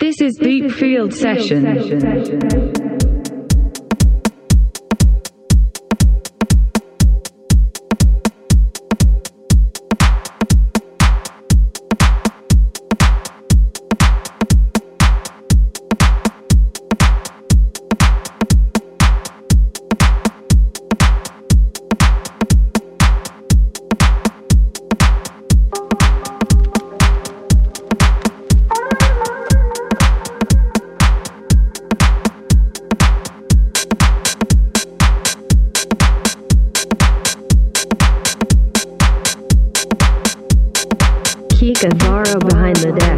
This is Deep Field Session. Kikazaro behind the deck.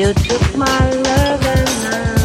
You took my love and now it's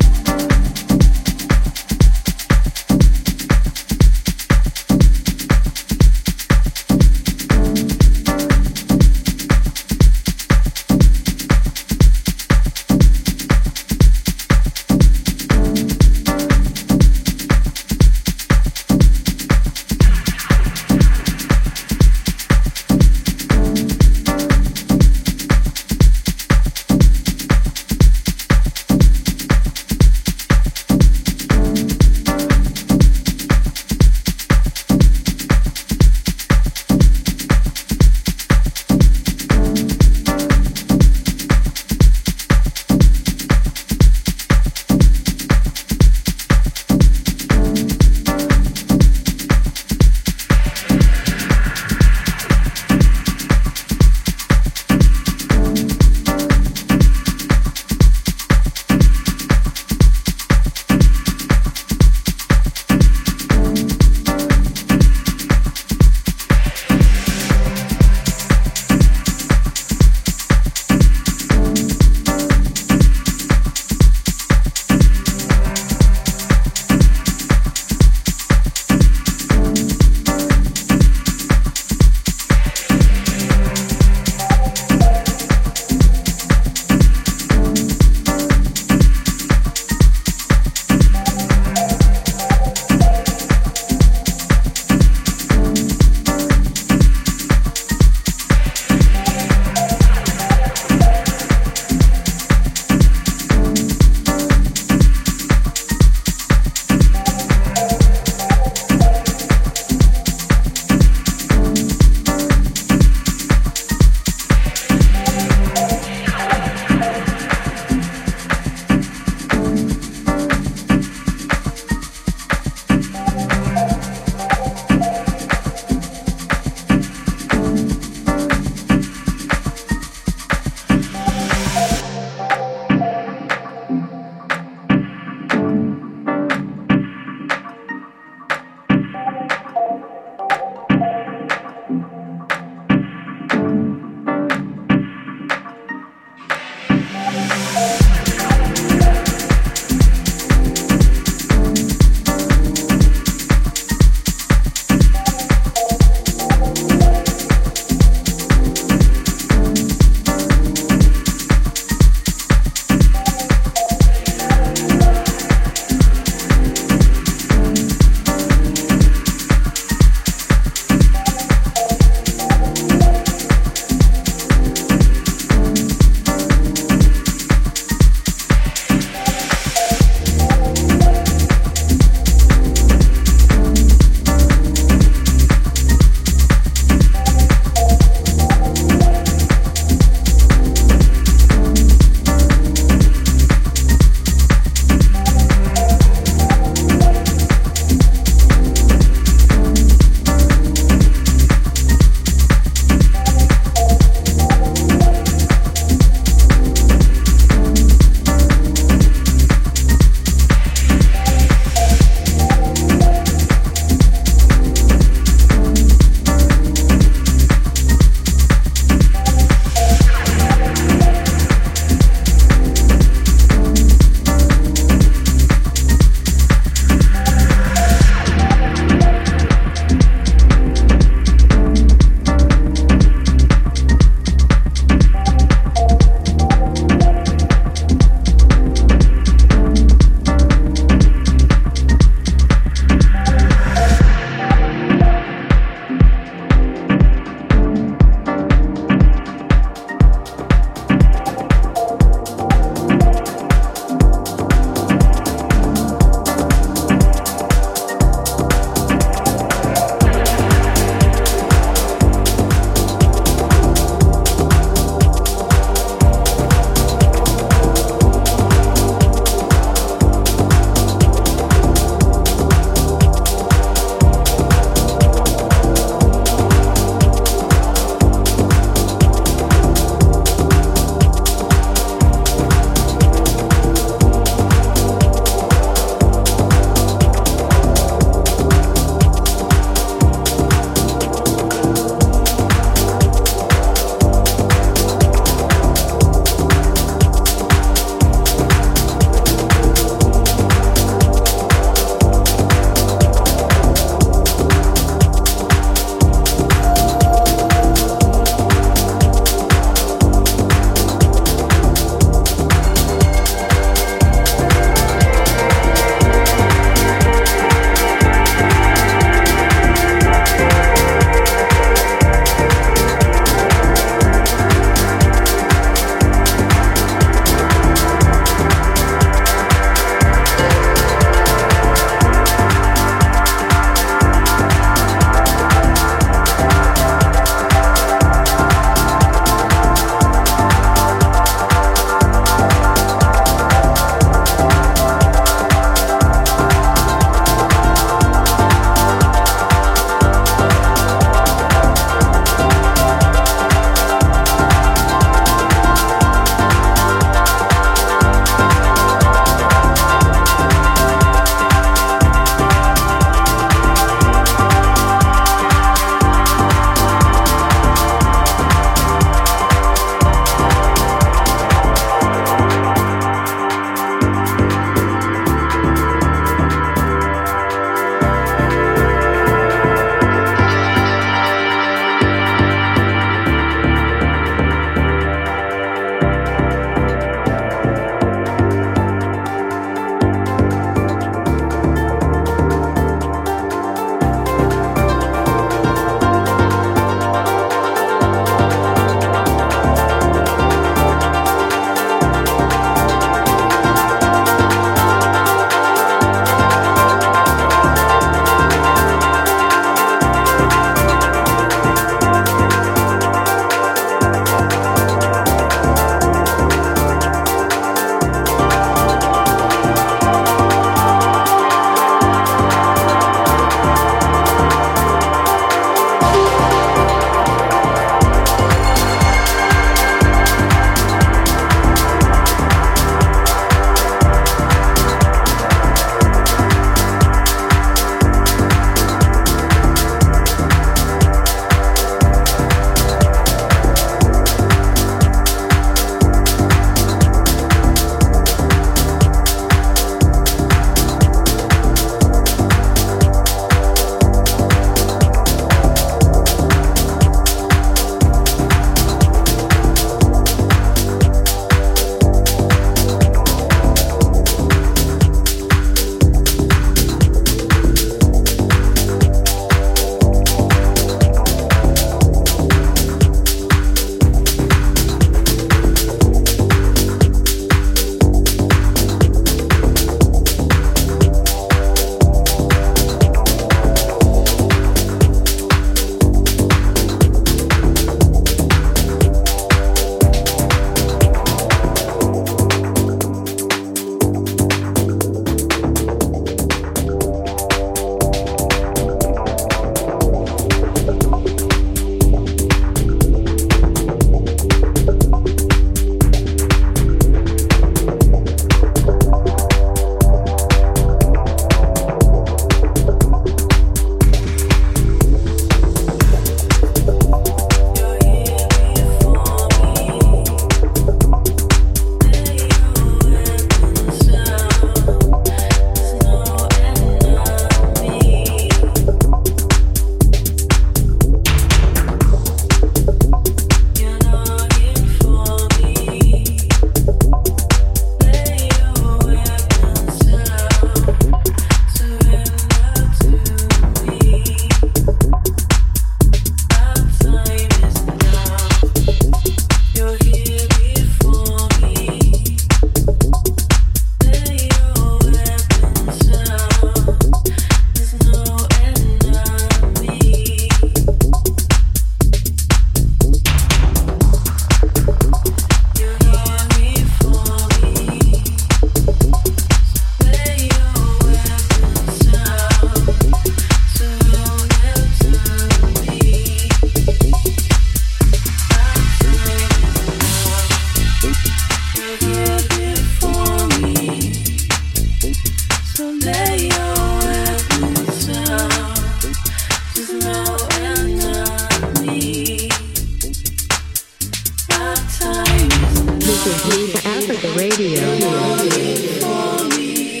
Africa Radio. For me.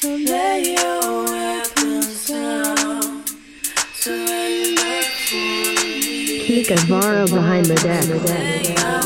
So let your weapons down. Surrender for me. Kika Varo behind the deck.